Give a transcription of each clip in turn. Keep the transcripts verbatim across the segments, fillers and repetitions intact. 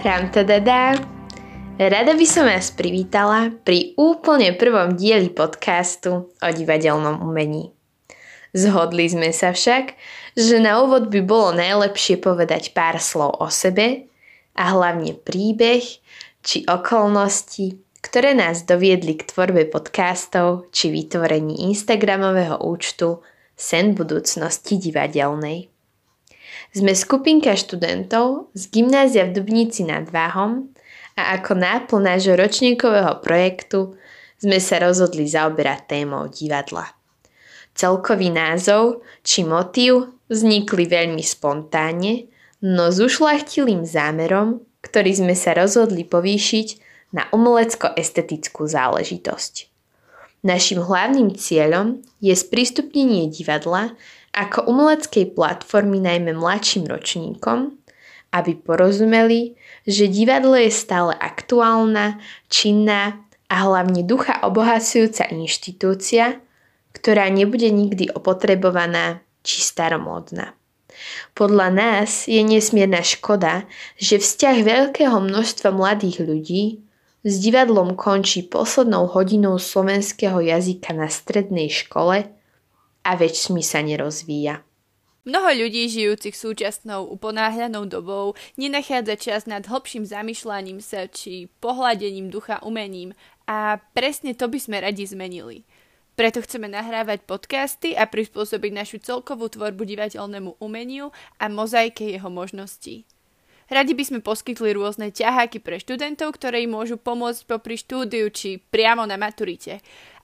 Tramtadadá. Rada by som vás privítala pri úplne prvom dieli podcastu o divadelnom umení. Zhodli sme sa však, že na úvod by bolo najlepšie povedať pár slov o sebe a hlavne príbeh či okolnosti, ktoré nás doviedli k tvorbe podcastov či vytvorení instagramového účtu Sen budúcnosti divadelnej. Sme skupinka študentov z gymnázia v Dubnici nad Váhom a ako náplň nášho ročníkového projektu sme sa rozhodli zaoberať témou divadla. Celkový názov či motív vznikli veľmi spontánne, no s ušľachtilým zámerom, ktorý sme sa rozhodli povýšiť na umelecko-estetickú záležitosť. Naším hlavným cieľom je sprístupnenie divadla ako umeleckej platformy najmä mladším ročníkom, aby porozumeli, že divadlo je stále aktuálna, činná a hlavne ducha obohacujúca inštitúcia, ktorá nebude nikdy opotrebovaná či staromódna. Podľa nás je nesmierna škoda, že vzťah veľkého množstva mladých ľudí s divadlom končí poslednou hodinou slovenského jazyka na strednej škole a väčšmi sa nerozvíja. Mnoho ľudí žijúcich súčasnou uponáhľanou dobou nenachádza čas nad hlbším zamýšľaním sa či pohľadením ducha umením a presne to by sme radi zmenili. Preto chceme nahrávať podcasty a prispôsobiť našu celkovú tvorbu divateľnému umeniu a mozaike jeho možností. Radi by sme poskytli rôzne ťaháky pre študentov, ktoré im môžu pomôcť popri štúdiu či priamo na maturite,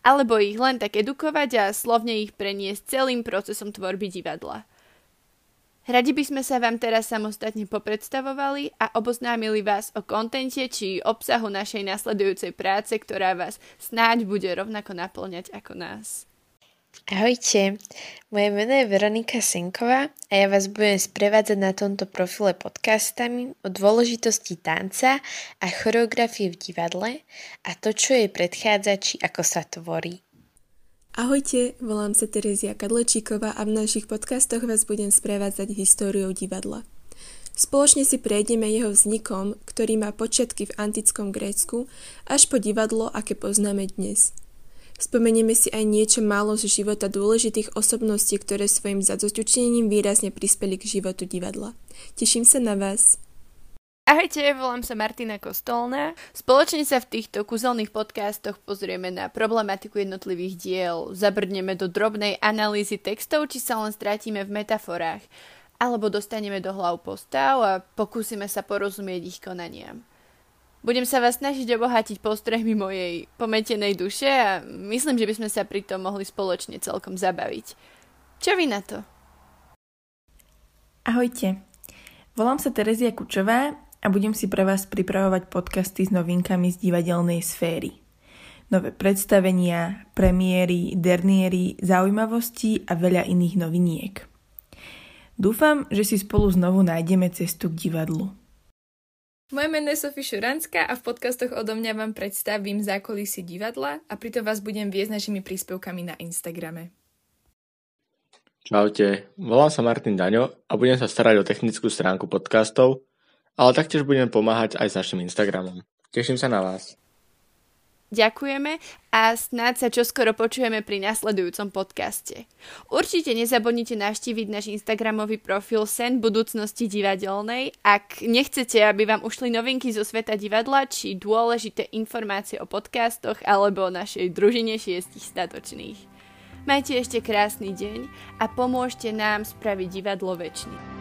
alebo ich len tak edukovať a slovne ich preniesť celým procesom tvorby divadla. Radi by sme sa vám teraz samostatne popredstavovali a oboznámili vás o kontente či obsahu našej nasledujúcej práce, ktorá vás snáď bude rovnako napĺňať ako nás. Ahojte, moje meno je Veronika Senková a ja vás budem sprevádzať na tomto profile podcastami o dôležitosti tanca a choreografie v divadle a to, čo jej predchádza, či ako sa tvorí. Ahojte, volám sa Terézia Kadlečíková a v našich podcastoch vás budem sprevádzať históriou divadla. Spoločne si prejdeme jeho vznikom, ktorý má počiatky v antickom Grécku, až po divadlo, aké poznáme dnes. Spomenieme si aj niečo málo z života dôležitých osobností, ktoré svojim zadosťučinením výrazne prispeli k životu divadla. Teším sa na vás. Ahojte, volám sa Martina Kostolná. Spoločne sa v týchto kúzelných podcastoch pozrieme na problematiku jednotlivých diel, zabrdneme do drobnej analýzy textov, či sa len stratíme v metaforách, alebo dostaneme do hlav postav a pokúsime sa porozumieť ich konaniam. Budem sa vás snažiť obohatiť postrehmi mojej pometenej duše a myslím, že by sme sa pri tom mohli spoločne celkom zabaviť. Čo vy na to? Ahojte, volám sa Terézia Kučová a budem si pre vás pripravovať podcasty s novinkami z divadelnej sféry. Nové predstavenia, premiéry, derniery, zaujímavosti a veľa iných noviniek. Dúfam, že si spolu znovu nájdeme cestu k divadlu. Moje meno je Sofi Šuranská a v podcastoch odo mňa vám predstavím zákulisy divadla a pritom vás budem viesť našimi príspevkami na Instagrame. Čaute, volám sa Martin Daňo a budem sa starať o technickú stránku podcastov, ale taktiež budem pomáhať aj s našim Instagramom. Teším sa na vás. Ďakujeme a snáď sa čoskoro počujeme pri nasledujúcom podcaste. Určite nezabudnite navštíviť náš instagramový profil Sen budúcnosti divadelnej, ak nechcete, aby vám ušli novinky zo sveta divadla či dôležité informácie o podcastoch alebo o našej družine šiestich statočných. Majte ešte krásny deň a pomôžte nám spraviť divadlo večný.